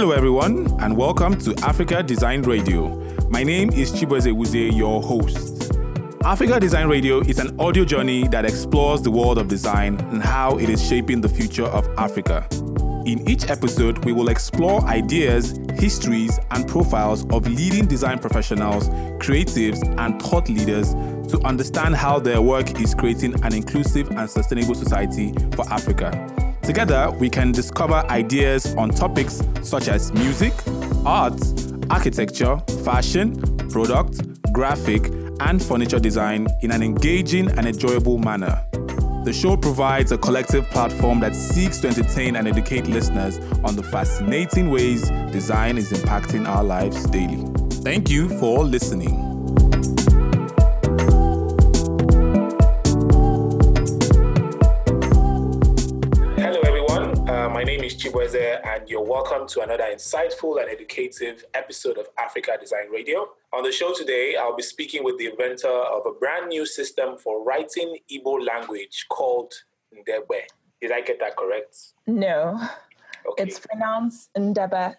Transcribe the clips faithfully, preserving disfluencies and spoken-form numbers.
Hello everyone and welcome to Africa Design Radio. My name is Chibuzo Wuze, your host. Africa Design Radio is an audio journey that explores the world of design and how it is shaping the future of Africa. In each episode, we will explore ideas, histories, and profiles of leading design professionals, creatives, and thought leaders to understand how their work is creating an inclusive and sustainable society for Africa. Together, we can discover ideas on topics such as music, art, architecture, fashion, product, graphic, and furniture design in an engaging and enjoyable manner. The show provides a collective platform that seeks to entertain and educate listeners on the fascinating ways design is impacting our lives daily. Thank you for listening. And you're welcome to another insightful and educative episode of Africa Design Radio. On the show today, I'll be speaking with the inventor of a brand new system for writing Igbo language called Ndebe. Did I get that correct? No. Okay. It's pronounced Ndebe.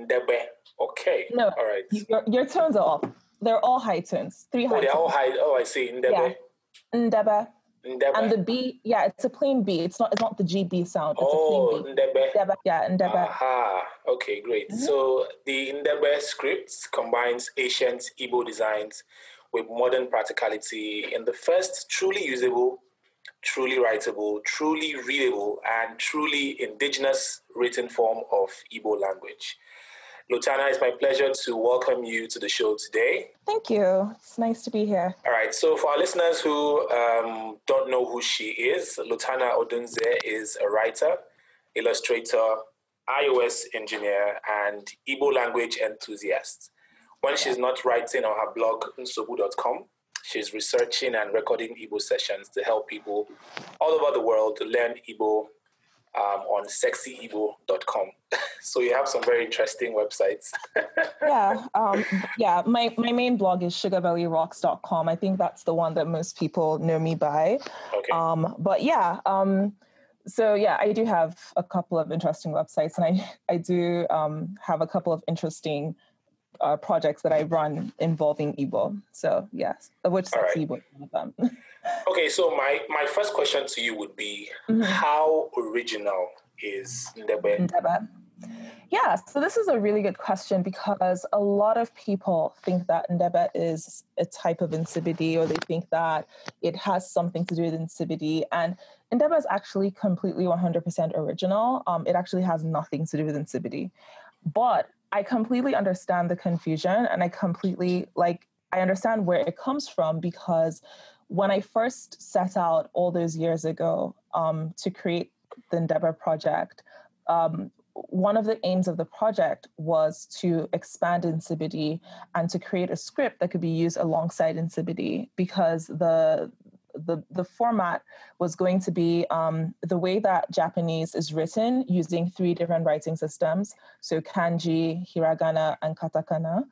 Ndebe. Okay. No. All right. Your, your tones are off. They're all high tones. Three high oh, they're tones. All high. Oh, I see. Ndebe. Yeah. Ndebe. Ndebe. And the B, yeah, it's a plain B. It's not, it's not the G B sound. It's oh, a plain B. Ndebe. Ndebe. Yeah, Ndebe. Aha. Okay, great. Mm-hmm. So the Ndebe script combines ancient Igbo designs with modern practicality in the first truly usable, truly writable, truly readable, and truly indigenous written form of Igbo language. Lotanna, it's my pleasure to welcome you to the show today. Thank you. It's nice to be here. All right. So for our listeners who um, don't know who she is, Lotanna Odunze is a writer, illustrator, iOS engineer, and Igbo language enthusiast. When she's not writing on her blog, nsobu dot com, she's researching and recording Igbo sessions to help people all over the world to learn Igbo Um, on sexy evo dot com. So you have some very interesting websites. yeah, um, yeah. My, my main blog is sugar belly rocks dot com. I think that's the one that most people know me by. Okay. Um, but yeah, um, so yeah, I do have a couple of interesting websites, and I, I do um, have a couple of interesting uh, projects that I run involving Igbo. So yes, of which All Sexy right. Igbo is one of them. Okay, so my, my first question to you would be, mm-hmm. how original is Ndebe? Ndebe? Yeah, so this is a really good question because a lot of people think that Ndebe is a type of Nsibidi, or they think that it has something to do with Nsibidi. And Ndebe is actually completely one hundred percent original. Um, it actually has nothing to do with Nsibidi. But I completely understand the confusion, and I completely, like, I understand where it comes from, because when I first set out all those years ago um, to create the Ndebe project, um, one of the aims of the project was to expand Nsibidi and to create a script that could be used alongside Nsibidi, because the the the format was going to be um, the way that Japanese is written using three different writing systems, so Kanji, Hiragana, and Katakana.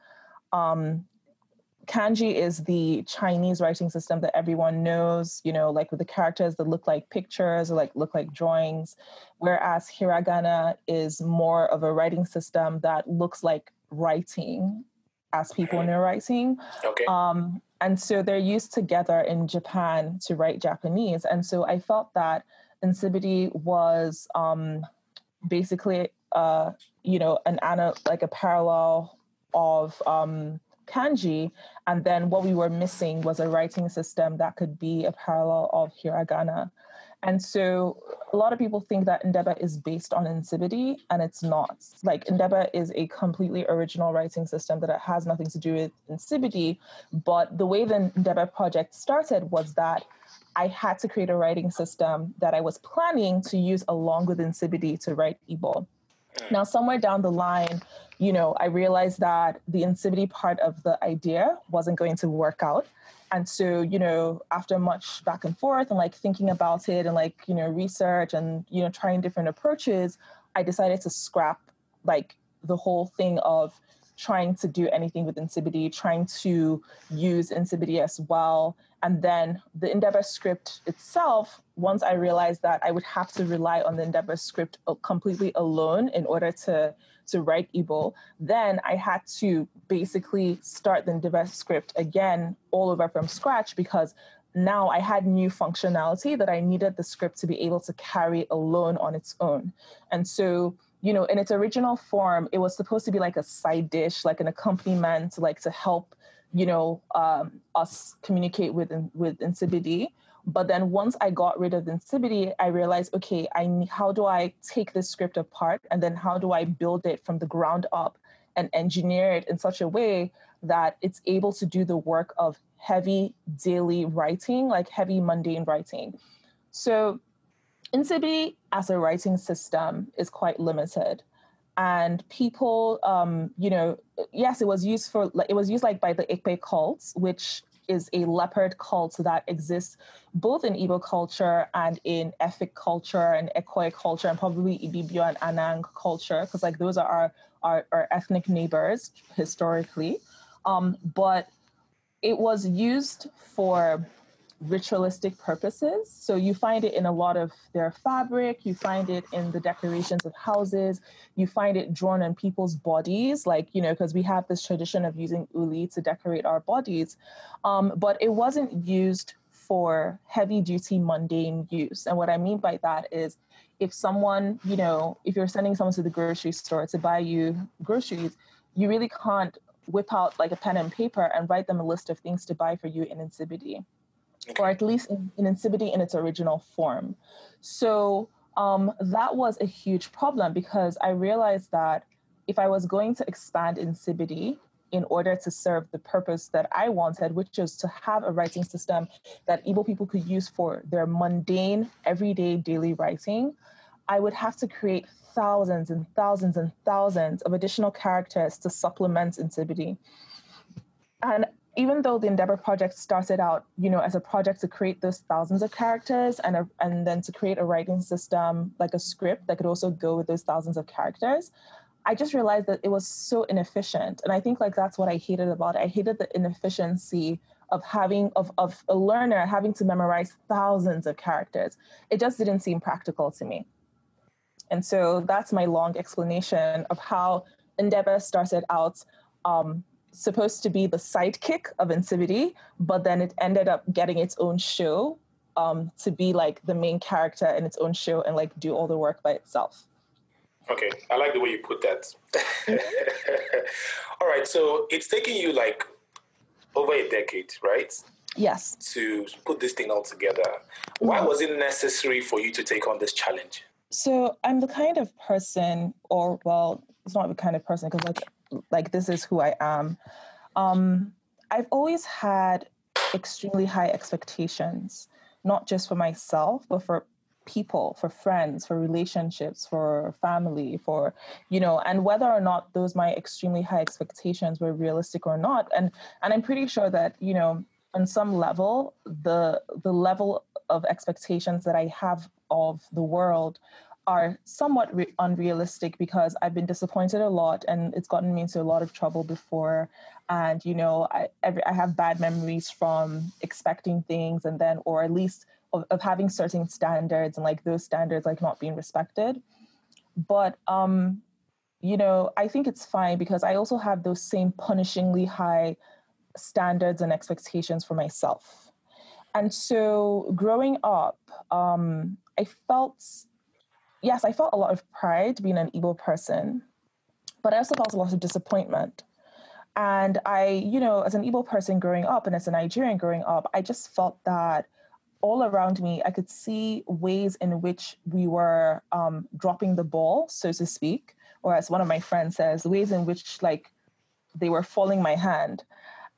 Um, Kanji is the Chinese writing system that everyone knows, you know, like with the characters that look like pictures or like look like drawings, whereas Hiragana is more of a writing system that looks like writing, as people know writing. Okay. Um, and so they're used together in Japan to write Japanese. And so I felt that Nsibidi was um, basically, uh, you know, an ana- like a parallel of... Um, Kanji, and then what we were missing was a writing system that could be a parallel of Hiragana. And so a lot of people think that Ndebe is based on Nsibidi, and it's not. Like, Ndebe is a completely original writing system that has nothing to do with Nsibidi, but the way the Ndebe project started was that I had to create a writing system that I was planning to use along with Nsibidi to write Igbo. Now, somewhere down the line, you know, I realized that the Nsibidi part of the idea wasn't going to work out. And so, you know, after much back and forth and like thinking about it and like, you know, research and, you know, trying different approaches, I decided to scrap like the whole thing of trying to do anything with Nsibidi, trying to use Nsibidi as well. And then the Endeavor script itself, once I realized that I would have to rely on the Endeavor script completely alone in order to, to write Igbo, then I had to basically start the Endeavor script again all over from scratch, because now I had new functionality that I needed the script to be able to carry alone on its own. And so, you know, in its original form, it was supposed to be like a side dish, like an accompaniment, like to help, you know, um, us communicate with, with Nsibidi. But then once I got rid of Nsibidi, I realized, okay, I how do I take this script apart? And then how do I build it from the ground up and engineer it in such a way that it's able to do the work of heavy daily writing, like heavy mundane writing. So Nsibidi as a writing system is quite limited. And people, um, you know, yes, it was used for, it was used like by the Ekpe cults, which is a leopard cult that exists both in Igbo culture and in Efik culture and Ekoi culture and probably Ibibio and Anang culture, because like those are our, our, our ethnic neighbors historically. Um, but it was used for ritualistic purposes. So you find it in a lot of their fabric, you find it in the decorations of houses, you find it drawn on people's bodies, like, you know, because we have this tradition of using uli to decorate our bodies. Um, but it wasn't used for heavy duty mundane use. And what I mean by that is if someone, you know, if you're sending someone to the grocery store to buy you groceries, you really can't whip out like a pen and paper and write them a list of things to buy for you in Nsibidi. Okay. Or at least in, in Nsibidi in its original form. So um, that was a huge problem, because I realized that if I was going to expand Nsibidi in order to serve the purpose that I wanted, which is to have a writing system that Igbo people could use for their mundane, everyday, daily writing, I would have to create thousands and thousands and thousands of additional characters to supplement Nsibidi. And even though the Endeavor project started out, you know, as a project to create those thousands of characters and, a, and then to create a writing system, like a script that could also go with those thousands of characters, I just realized that it was so inefficient. And I think like that's what I hated about it. I hated the inefficiency of having, of, of a learner having to memorize thousands of characters. It just didn't seem practical to me. And so that's my long explanation of how Endeavor started out um, supposed to be the sidekick of Nsibidi, but then it ended up getting its own show um, to be like the main character in its own show and like do all the work by itself. Okay, I like the way you put that. All right, so it's taken you like over a decade, right? Yes. To put this thing all together. Why mm-hmm. was it necessary for you to take on this challenge? So I'm the kind of person, or well, it's not the kind of person, because like, like this is who I am. Um, I've always had extremely high expectations, not just for myself, but for people, for friends, for relationships, for family, for, you know, and whether or not those my extremely high expectations were realistic or not. And and I'm pretty sure that, you know, on some level, the the level of expectations that I have of the world are somewhat re- unrealistic, because I've been disappointed a lot and it's gotten me into a lot of trouble before. And, you know, I, every, I have bad memories from expecting things and then, or at least of, of having certain standards and like those standards, like not being respected. But, um, you know, I think it's fine, because I also have those same punishingly high standards and expectations for myself. And so growing up, um, I felt, yes, I felt a lot of pride being an Igbo person, but I also felt a lot of disappointment. And I, you know, as an Igbo person growing up and as a Nigerian growing up, I just felt that all around me, I could see ways in which we were um, dropping the ball, so to speak, or as one of my friends says, ways in which like they were falling my hand.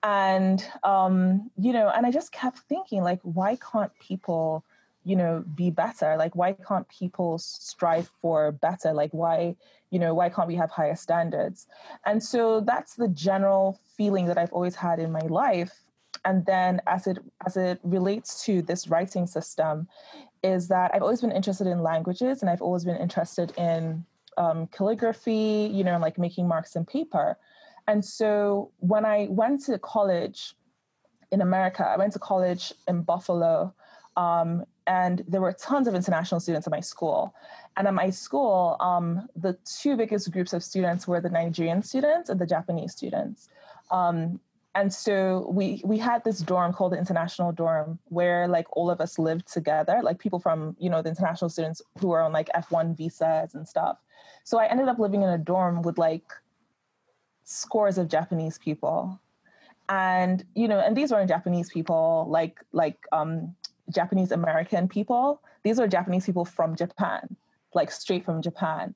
And, um, you know, and I just kept thinking, like, why can't people, you know, be better? Like, why can't people strive for better? Like, why, you know, why can't we have higher standards? And so that's the general feeling that I've always had in my life. And then as it as it relates to this writing system, is that I've always been interested in languages, and I've always been interested in um, calligraphy, you know, like making marks on paper. And so when I went to college in America, I went to college in Buffalo, um, and there were tons of international students at my school. And at my school, um, the two biggest groups of students were the Nigerian students and the Japanese students. Um, and so we we had this dorm called the International Dorm, where like all of us lived together, like people from, you know, the international students who were on like F one visas and stuff. So I ended up living in a dorm with like scores of Japanese people. And, you know, and these weren't Japanese people, like like um, Japanese American people. These were Japanese people from Japan, like straight from Japan.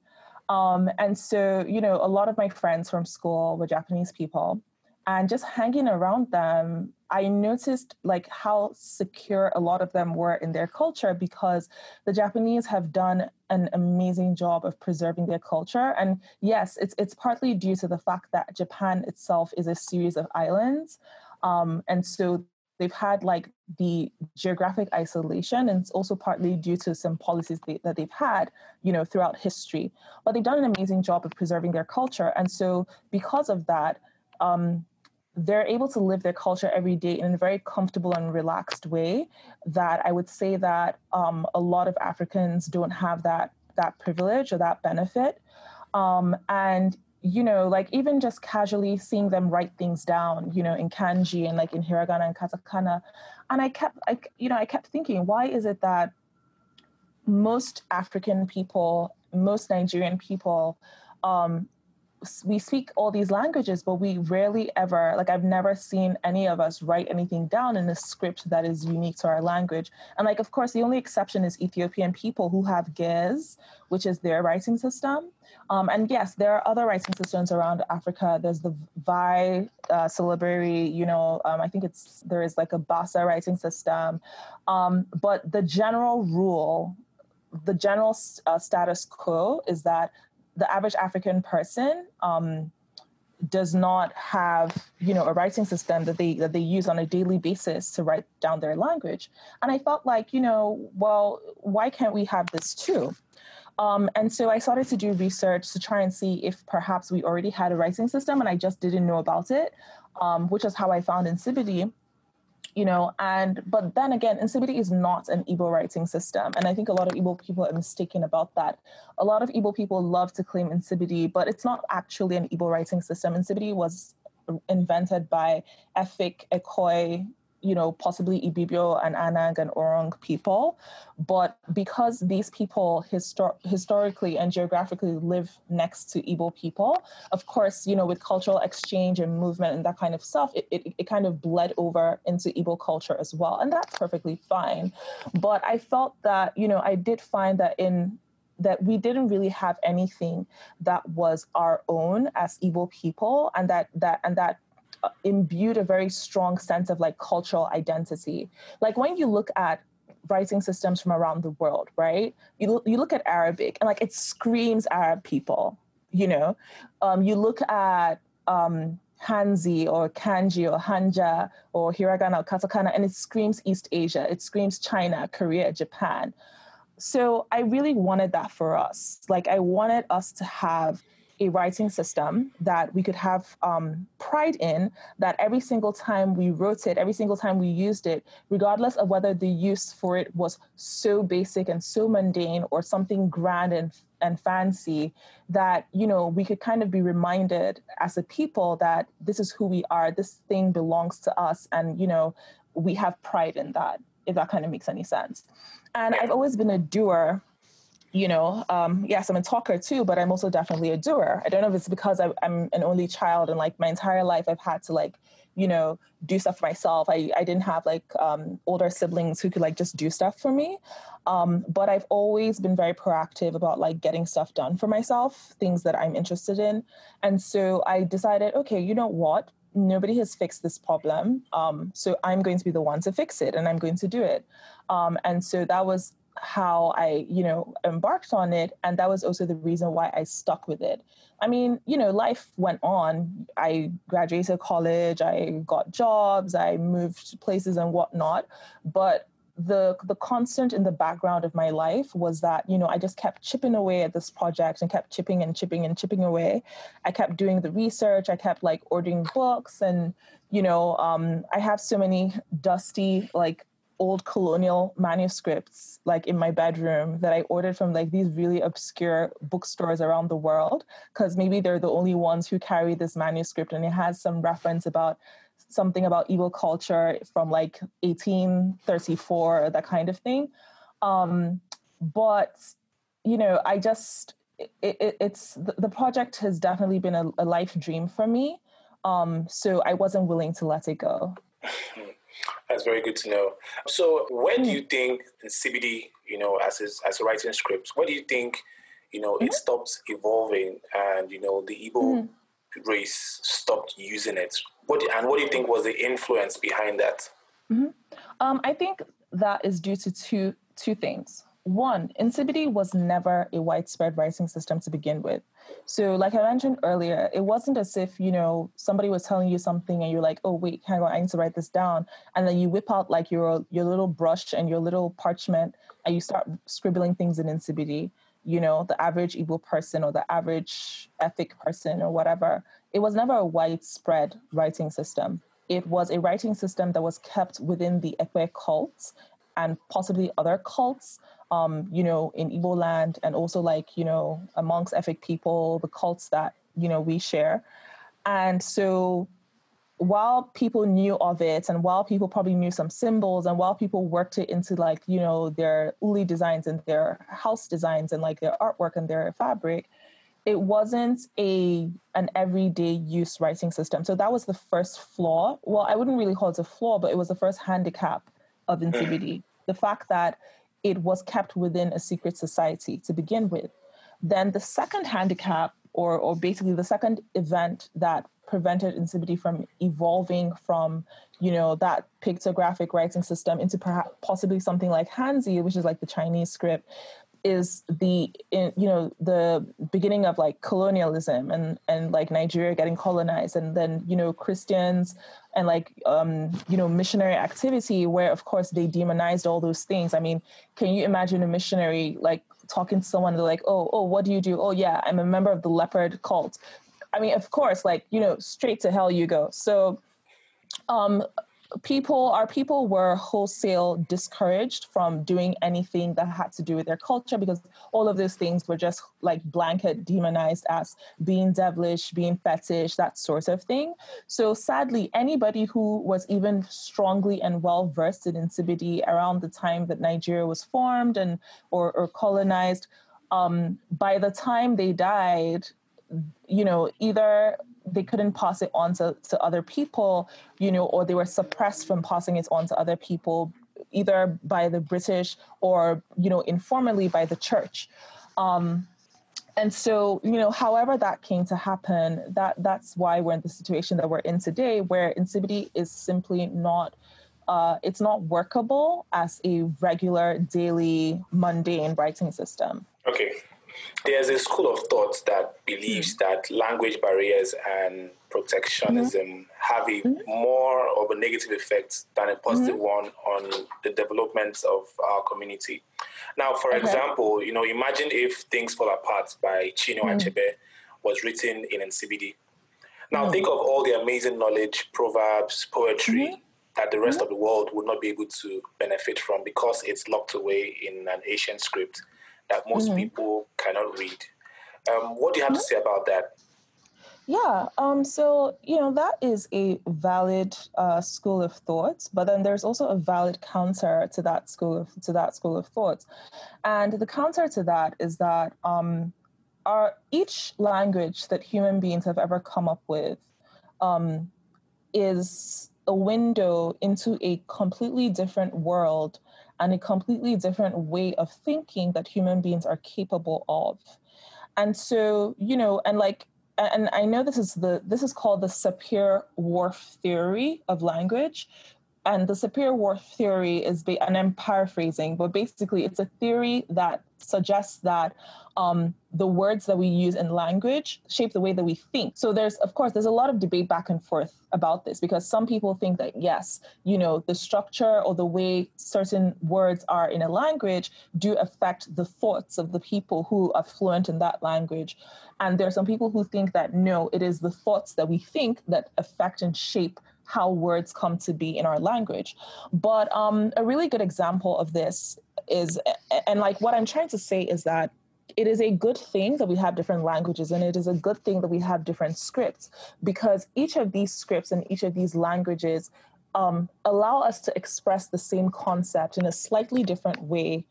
Um, and so, you know, a lot of my friends from school were Japanese people. And just hanging around them, I noticed like how secure a lot of them were in their culture, because the Japanese have done an amazing job of preserving their culture. And yes, it's it's partly due to the fact that Japan itself is a series of islands. Um, and so they've had like the geographic isolation, and it's also partly due to some policies they, that they've had, you know, throughout history. But they've done an amazing job of preserving their culture. And so because of that, um, they're able to live their culture every day in a very comfortable and relaxed way that I would say that um, a lot of Africans don't have that that privilege or that benefit. Um, and, you know, like even just casually seeing them write things down, you know, in Kanji and like in Hiragana and Katakana. And I kept, I, you know, I kept thinking, why is it that most African people, most Nigerian people, um, we speak all these languages, but we rarely ever, like I've never seen any of us write anything down in a script that is unique to our language. And like, of course, the only exception is Ethiopian people who have Ge'ez, which is their writing system. Um, and yes, there are other writing systems around Africa. There's the Vai uh, syllabary, you know, um, I think it's, there is like a Basa writing system. Um, but the general rule, the general uh, status quo is that the average African person um, does not have, you know, a writing system that they that they use on a daily basis to write down their language. And I felt like, you know, well, why can't we have this too? Um, and so I started to do research to try and see if perhaps we already had a writing system and I just didn't know about it, um, which is how I found Nsibidi. You know, and but then again, Nsibidi is not an Igbo writing system. And I think a lot of Igbo people are mistaken about that. A lot of Igbo people love to claim Nsibidi, but it's not actually an Igbo writing system. Nsibidi was invented by Efik, Ekoi, you know, possibly Ibibio and Anang and Orang people. But because these people histor- historically and geographically live next to Igbo people, of course, you know, with cultural exchange and movement and that kind of stuff, it, it, it kind of bled over into Igbo culture as well. And that's perfectly fine. But I felt that, you know, I did find that in that we didn't really have anything that was our own as Igbo people, and that that and that imbued a very strong sense of like cultural identity. Like when you look at writing systems from around the world, right? You, you look at Arabic and like it screams Arab people, you know? Um, you look at um, Hanzi or Kanji or Hanja or Hiragana or Katakana and it screams East Asia. It screams China, Korea, Japan. So I really wanted that for us. Like I wanted us to have a writing system that we could have um, pride in, that every single time we wrote it, every single time we used it, regardless of whether the use for it was so basic and so mundane or something grand and, and fancy, that, you know, we could kind of be reminded as a people that this is who we are, this thing belongs to us, and, you know, we have pride in that, if that kind of makes any sense. And I've always been a doer. You know, um, yes, I'm a talker too, but I'm also definitely a doer. I don't know if it's because I, I'm an only child and like my entire life I've had to like, you know, do stuff for myself. I, I didn't have like um, older siblings who could like just do stuff for me. Um, but I've always been very proactive about like getting stuff done for myself, things that I'm interested in. And so I decided, okay, you know what? Nobody has fixed this problem. Um, so I'm going to be the one to fix it and I'm going to do it. Um, and so that was how I, you know, embarked on it. And that was also the reason why I stuck with it. I mean, you know, life went on. I graduated college, I got jobs, I moved places and whatnot. But the the constant in the background of my life was that, you know, I just kept chipping away at this project and kept chipping and chipping and chipping away. I kept doing the research. I kept like ordering books and, you know, um, I have so many dusty, like old colonial manuscripts, like in my bedroom that I ordered from like these really obscure bookstores around the world, because maybe they're the only ones who carry this manuscript and it has some reference about something about Igbo culture from like eighteen thirty-four or that kind of thing. Um, but, you know, I just, it, it, it's, the, the project has definitely been a, a life dream for me. Um, so I wasn't willing to let it go. That's very good to know. So when do you think Nsibidi, you know, as a, as a writing script, when do you think, you know, mm-hmm. it stopped evolving and, you know, the Igbo mm-hmm. race stopped using it? What and what do you think was the influence behind that? Mm-hmm. Um, I think that is due to two two things. One, Nsibidi was never a widespread writing system to begin with. So like I mentioned earlier, it wasn't as if, you know, somebody was telling you something and you're like, oh, wait, hang on, I need to write this down. And then you whip out like your your little brush and your little parchment and you start scribbling things in Nsibidi. You know, the average Igbo person or the average Efik person or whatever. It was never a widespread writing system. It was a writing system that was kept within the Ekpe cult and possibly other cults, um, you know, in Igbo land and also like, you know, amongst Efik people, the cults that, you know, we share. And so while people knew of it and while people probably knew some symbols and while people worked it into like, you know, their uli designs and their house designs and like their artwork and their fabric, it wasn't a an everyday use writing system. So that was the first flaw. Well, I wouldn't really call it a flaw, but it was the first handicap of Nsibidi. The fact that it was kept within a secret society to begin with. Then the second handicap or or basically the second event that prevented Nsibidi from evolving from, you know, that pictographic writing system into perhaps possibly something like Hanzi, which is like the Chinese script, is the, in, you know, the beginning of like colonialism and, and like Nigeria getting colonized and then, you know, Christians and like, um, you know, missionary activity where of course they demonized all those things. I mean, can you imagine a missionary like talking to someone, they're like, oh, oh, what do you do? Oh yeah, I'm a member of the leopard cult. I mean, of course, like, you know, straight to hell you go. So um, people, our people were wholesale discouraged from doing anything that had to do with their culture because all of those things were just like blanket demonized as being devilish, being fetish, that sort of thing. So sadly, anybody who was even strongly and well-versed in Nsibidi around the time that Nigeria was formed and or, or colonized, um, by the time they died, you know, either they couldn't pass it on to, to other people, you know, or they were suppressed from passing it on to other people, either by the British or, you know, informally by the church. Um, and so, you know, however that came to happen, that that's why we're in the situation that we're in today, where Nsibidi is simply not, uh, it's not workable as a regular, daily, mundane writing system. Okay. There's a school of thought that believes that language barriers and protectionism mm-hmm. have a mm-hmm. more of a negative effect than a positive mm-hmm. one on the development of our community. Now, for okay. example, you know, imagine if Things Fall Apart by Chinua mm-hmm. Achebe was written in Nsibidi. Now, mm-hmm. think of all the amazing knowledge, proverbs, poetry mm-hmm. that the rest mm-hmm. of the world would not be able to benefit from because it's locked away in an ancient script that most mm-hmm. people cannot read. Um, what do you have mm-hmm. to say about that? Yeah, um, so, you know, that is a valid uh, school of thought, but then there's also a valid counter to that school of, to that school of thought. And the counter to that is that um, our, each language that human beings have ever come up with um, is a window into a completely different world and a completely different way of thinking that human beings are capable of. And so, you know, and like, and I know this is the, this is called the Sapir-Whorf theory of language, And the Sapir-Whorf theory is, ba- and I'm paraphrasing, but basically it's a theory that suggests that um, the words that we use in language shape the way that we think. So there's, of course, there's a lot of debate back and forth about this, because some people think that, yes, you know, the structure or the way certain words are in a language do affect the thoughts of the people who are fluent in that language. And there are some people who think that, no, it is the thoughts that we think that affect and shape how words come to be in our language. But um, a really good example of this is, and like what I'm trying to say is that it is a good thing that we have different languages, and it is a good thing that we have different scripts, because each of these scripts and each of these languages um, allow us to express the same concept in a slightly different way,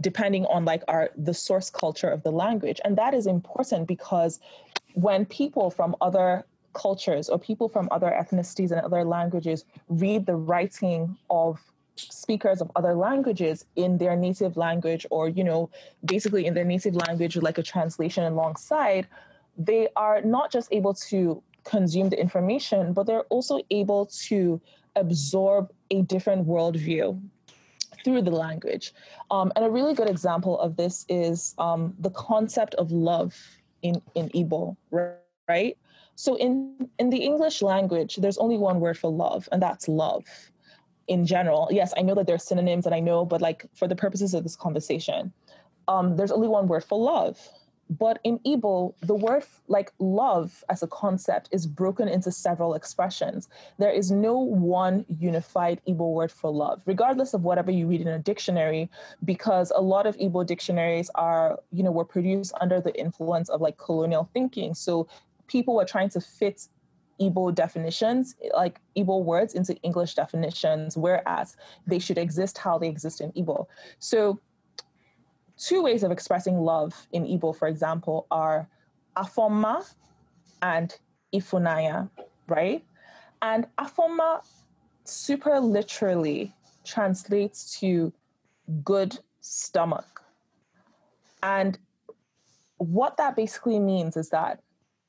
depending on like our the source culture of the language. And that is important because when people from other cultures or people from other ethnicities and other languages read the writing of speakers of other languages in their native language, or, you know, basically in their native language with like a translation alongside, they are not just able to consume the information, but they're also able to absorb a different worldview through the language. Um, and a really good example of this is um, the concept of love in, in Igbo, right? So in, in the English language, there's only one word for love, and that's love in general. Yes, I know that there's synonyms and I know, but like for the purposes of this conversation, um, there's only one word for love. But in Igbo, the word like love as a concept is broken into several expressions. There is no one unified Igbo word for love, regardless of whatever you read in a dictionary, because a lot of Igbo dictionaries are, you know, were produced under the influence of like colonial thinking. So people were trying to fit Igbo definitions, like Igbo words, into English definitions, whereas they should exist how they exist in Igbo. So two ways of expressing love in Igbo, for example, are afoma and ifunaya, right? And afoma super literally translates to good stomach. And what that basically means is that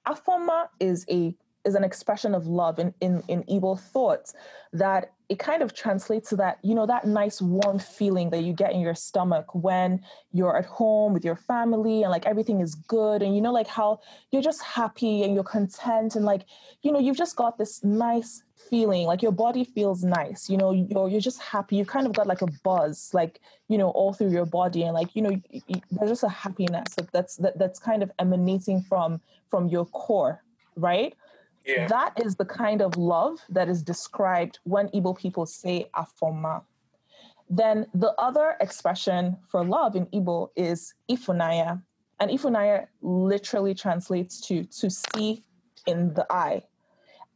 afoma is a is an expression of love in, in, in Igbo thoughts, that it kind of translates to that, you know, that nice warm feeling that you get in your stomach when you're at home with your family and like everything is good, and you know, like how you're just happy and you're content and like, you know, you've just got this nice feeling, like your body feels nice, you know, you're, you're just happy. You kind of got like a buzz, like, you know, all through your body, and like, you know, you, you, there's just a happiness that, that's that, that's kind of emanating from from your core, right? Yeah. That is the kind of love that is described when Igbo people say afoma. Then the other expression for love in Igbo is ifunaya. And ifunaya literally translates to to see in the eye.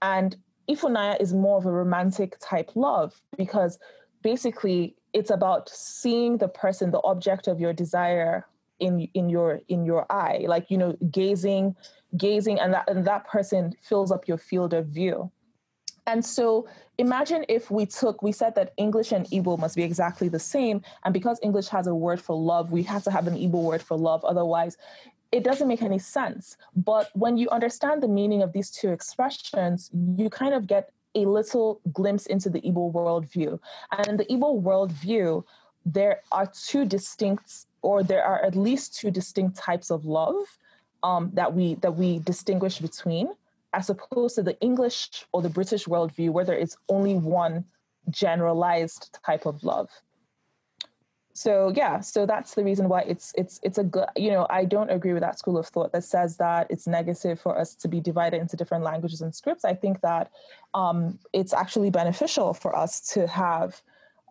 And ifunaya is more of a romantic type love, because basically it's about seeing the person, the object of your desire in in your in your eye, like, you know, gazing gazing and that, and that person fills up your field of view. And so imagine if we took, we said that English and Igbo must be exactly the same. And because English has a word for love, we have to have an Igbo word for love. Otherwise, it doesn't make any sense. But when you understand the meaning of these two expressions, you kind of get a little glimpse into the Igbo worldview. And in the Igbo worldview, there are two distinct, or there are at least two distinct types of love. Um, that we that we distinguish between, as opposed to the English or the British worldview, where there is only one generalized type of love. So yeah, so that's the reason why it's it's it's a good, you know, I don't agree with that school of thought that says that it's negative for us to be divided into different languages and scripts. I think that um, it's actually beneficial for us to have,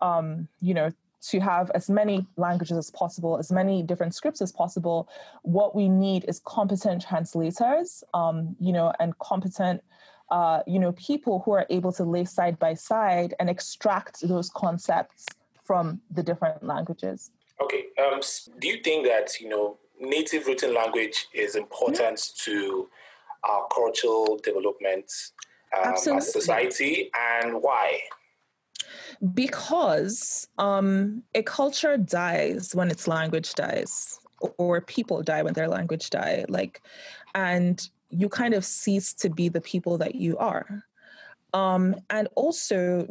um, you know, to have as many languages as possible, as many different scripts as possible. What we need is competent translators, um, you know, and competent, uh, you know, people who are able to lay side by side and extract those concepts from the different languages. Okay. Um, do you think that, you know, native written language is important mm-hmm. to our cultural development um, as society, and why? Because um, a culture dies when its language dies, or people die when their language die, like, and you kind of cease to be the people that you are. Um, and also,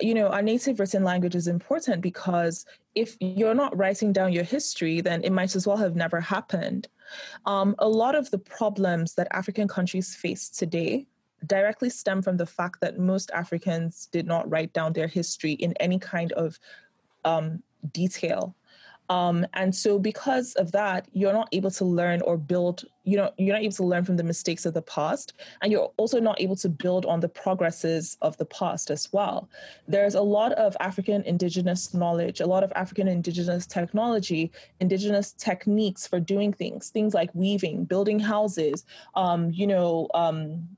you know, our native written language is important because if you're not writing down your history, then it might as well have never happened. Um, a lot of the problems that African countries face today directly stem from the fact that most Africans did not write down their history in any kind of um, detail. Um, and so because of that, you're not able to learn or build, you know, you're not able to learn from the mistakes of the past, and you're also not able to build on the progresses of the past as well. There's a lot of African indigenous knowledge, a lot of African indigenous technology, indigenous techniques for doing things, things like weaving, building houses, um, you know, um,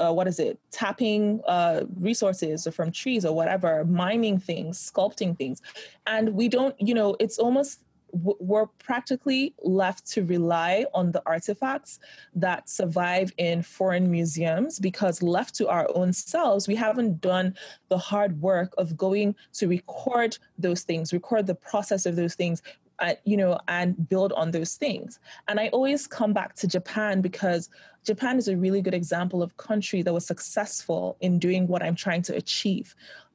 Uh, what is it, tapping uh, resources from trees or whatever, mining things, sculpting things. And we don't, you know, it's almost, we're practically left to rely on the artifacts that survive in foreign museums, because left to our own selves, we haven't done the hard work of going to record those things, record the process of those things, Uh, you know, and build on those things. And I always come back to Japan because Japan is a really good example of a country that was successful in doing what I'm trying to achieve.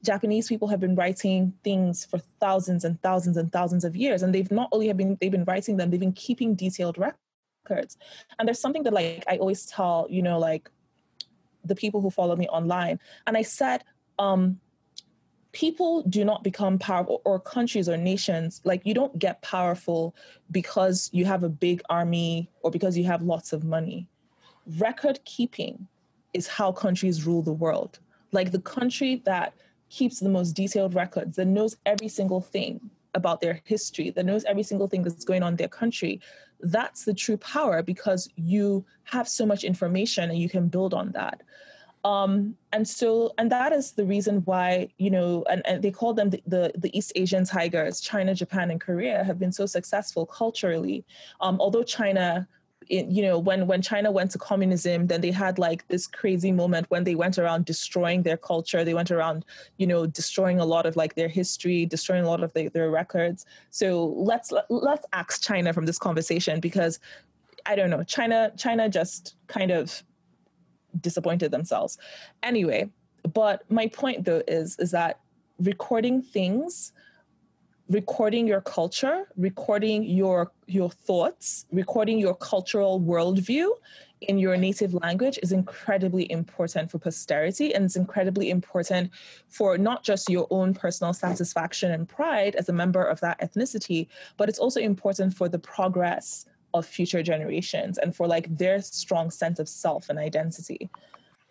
Japanese people have been writing things for thousands and thousands and thousands of years, and they've not only have been, they've been writing them, they've been keeping detailed records. And there's something that, like, I always tell, you know, like, the people who follow me online. And I said, um, people do not become powerful, or countries or nations, like, you don't get powerful because you have a big army or because you have lots of money. Record keeping is how countries rule the world. Like, the country that keeps the most detailed records, that knows every single thing about their history, that knows every single thing that's going on in their country, that's the true power, because you have so much information and you can build on that. Um, and so, and that is the reason why, you know, and, and they call them the, the, the East Asian tigers. China, Japan, and Korea have been so successful culturally. Um, although China, it, you know, when, when China went to communism, then they had, like, this crazy moment when they went around destroying their culture. They went around, you know, destroying a lot of, like, their history, destroying a lot of the, their records. So let's, let's axe China from this conversation, because, I don't know, China, China just kind of disappointed themselves. Anyway, but my point though is, is that recording things, recording your culture, recording your, your thoughts, recording your cultural worldview in your native language is incredibly important for posterity, and it's incredibly important for not just your own personal satisfaction and pride as a member of that ethnicity, but it's also important for the progress of future generations and for, like, their strong sense of self and identity.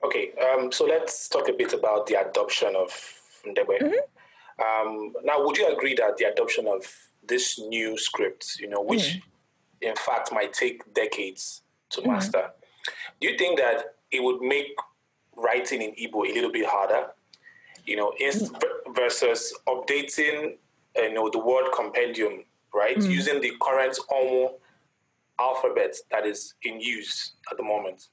Okay, um, so let's talk a bit about the adoption of Ndebe. Mm-hmm. Um, now, would you agree that the adoption of this new script, you know, which mm-hmm. in fact might take decades to mm-hmm. master, do you think that it would make writing in Igbo a little bit harder, you know, inst- mm-hmm. versus updating, you know, the word compendium, right, mm-hmm. using the current Omo alphabet that is in use at the moment?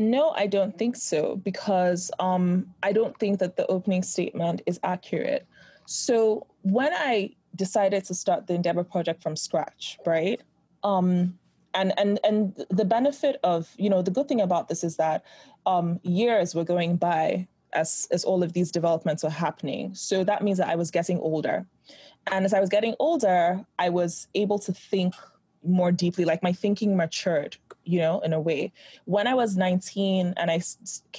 No, I don't think so, because um, I don't think that the opening statement is accurate. So when I decided to start the Endeavor project from scratch, right? Um, and, and, and the benefit of, you know, the good thing about this is that um, years were going by as, as all of these developments were happening. So that means that I was getting older. And as I was getting older, I was able to think more deeply, like, my thinking matured, you know, in a way. When I was nineteen and I,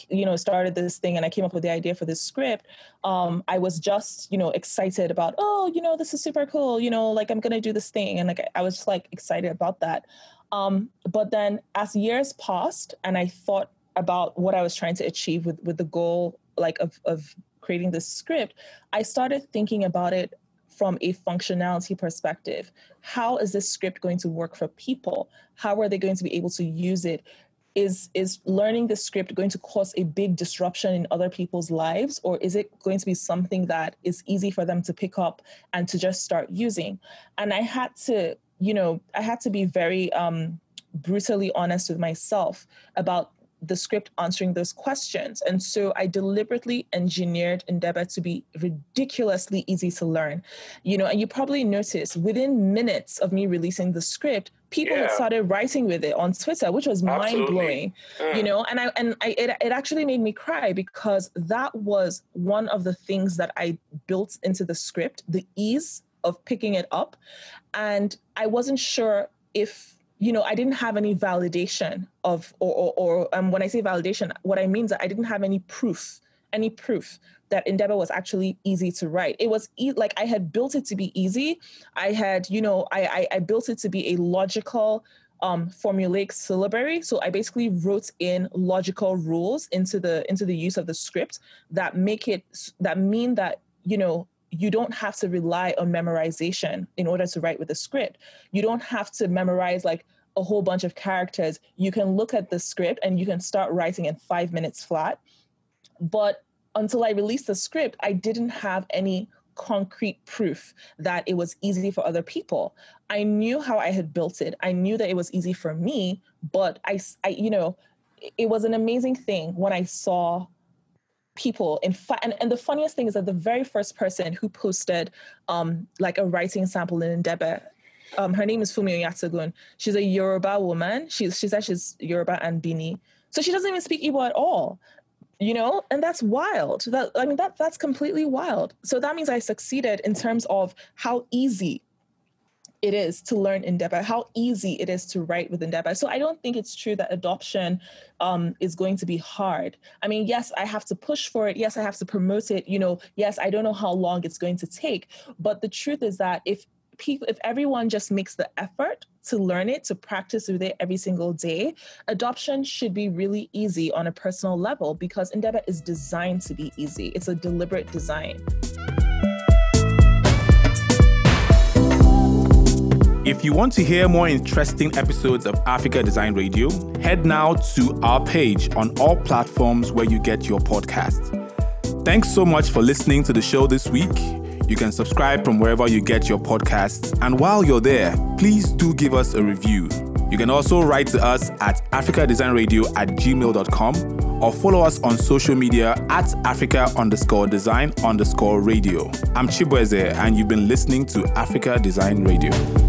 you know, started this thing and I came up with the idea for this script, um, I was just, you know, excited about, oh, you know, this is super cool, you know, like, I'm going to do this thing. And, like, I was just, like, excited about that. Um, but then as years passed and I thought about what I was trying to achieve with, with the goal, like, of, of creating this script, I started thinking about it from a functionality perspective. How is this script going to work for people? How are they going to be able to use it? Is, is learning the script going to cause a big disruption in other people's lives? Or is it going to be something that is easy for them to pick up and to just start using? And I had to, you know, I had to be very um, brutally honest with myself about the script answering those questions. And so I deliberately engineered Ndebe to be ridiculously easy to learn. You know, and you probably noticed within minutes of me releasing the script, people yeah. had started writing with it on Twitter, which was mind blowing, mm. you know, and I, and I, it, it actually made me cry, because that was one of the things that I built into the script, the ease of picking it up. And I wasn't sure if, you know, I didn't have any validation of, or, or, or um, when I say validation, what I mean is that I didn't have any proof, any proof that Endeavor was actually easy to write. It was e- like I had built it to be easy. I had, you know, I, I, I built it to be a logical um, formulaic syllabary. So I basically wrote in logical rules into the into the use of the script that make it, that mean that, you know, you don't have to rely on memorization in order to write with the script. You don't have to memorize like a whole bunch of characters. You can look at the script and you can start writing in five minutes flat. But until I released the script, I didn't have any concrete proof that it was easy for other people. I knew how I had built it. I knew that it was easy for me, but I, I you know, it was an amazing thing when I saw people in fact, and, and the funniest thing is that the very first person who posted um, like a writing sample in Ndebe, um, her name is Fumio Yatsugun. She's a Yoruba woman. She, she said she's Yoruba and Bini. So she doesn't even speak Igbo at all, you know, and that's wild. That, I mean, that that's completely wild. So that means I succeeded in terms of how easy it is to learn Ndebe, how easy it is to write with Ndebe. So I don't think it's true that adoption um, is going to be hard. I mean, yes, I have to push for it. Yes, I have to promote it. You know, yes, I don't know how long it's going to take. But the truth is that if people, if everyone just makes the effort to learn it, to practice with it every single day, adoption should be really easy on a personal level, because Ndebe is designed to be easy. It's a deliberate design. If you want to hear more interesting episodes of Africa Design Radio, head now to our page on all platforms where you get your podcasts. Thanks so much for listening to the show this week. You can subscribe from wherever you get your podcasts. And while you're there, please do give us a review. You can also write to us at africadesignradio at gmail dot com, or follow us on social media at Africa underscore design underscore radio. I'm Chibuzo Wuze, and you've been listening to Africa Design Radio.